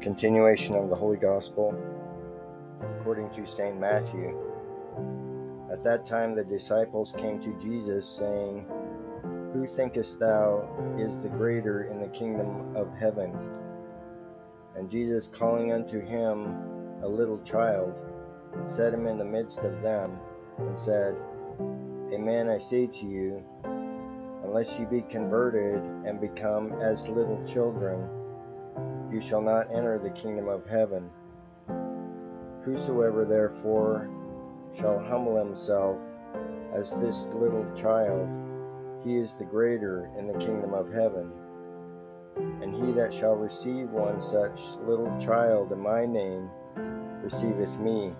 Continuation of the Holy Gospel according to St. Matthew. At that time the disciples came to Jesus, saying, Who thinkest thou is the greater in the kingdom of heaven? And Jesus, calling unto him a little child, set him in the midst of them, and said, Amen, I say to you, unless you be converted and become as little children, you shall not enter the kingdom of heaven. Whosoever therefore shall humble himself as this little child, he is the greater in the kingdom of heaven. And he that shall receive one such little child in my name, receiveth me.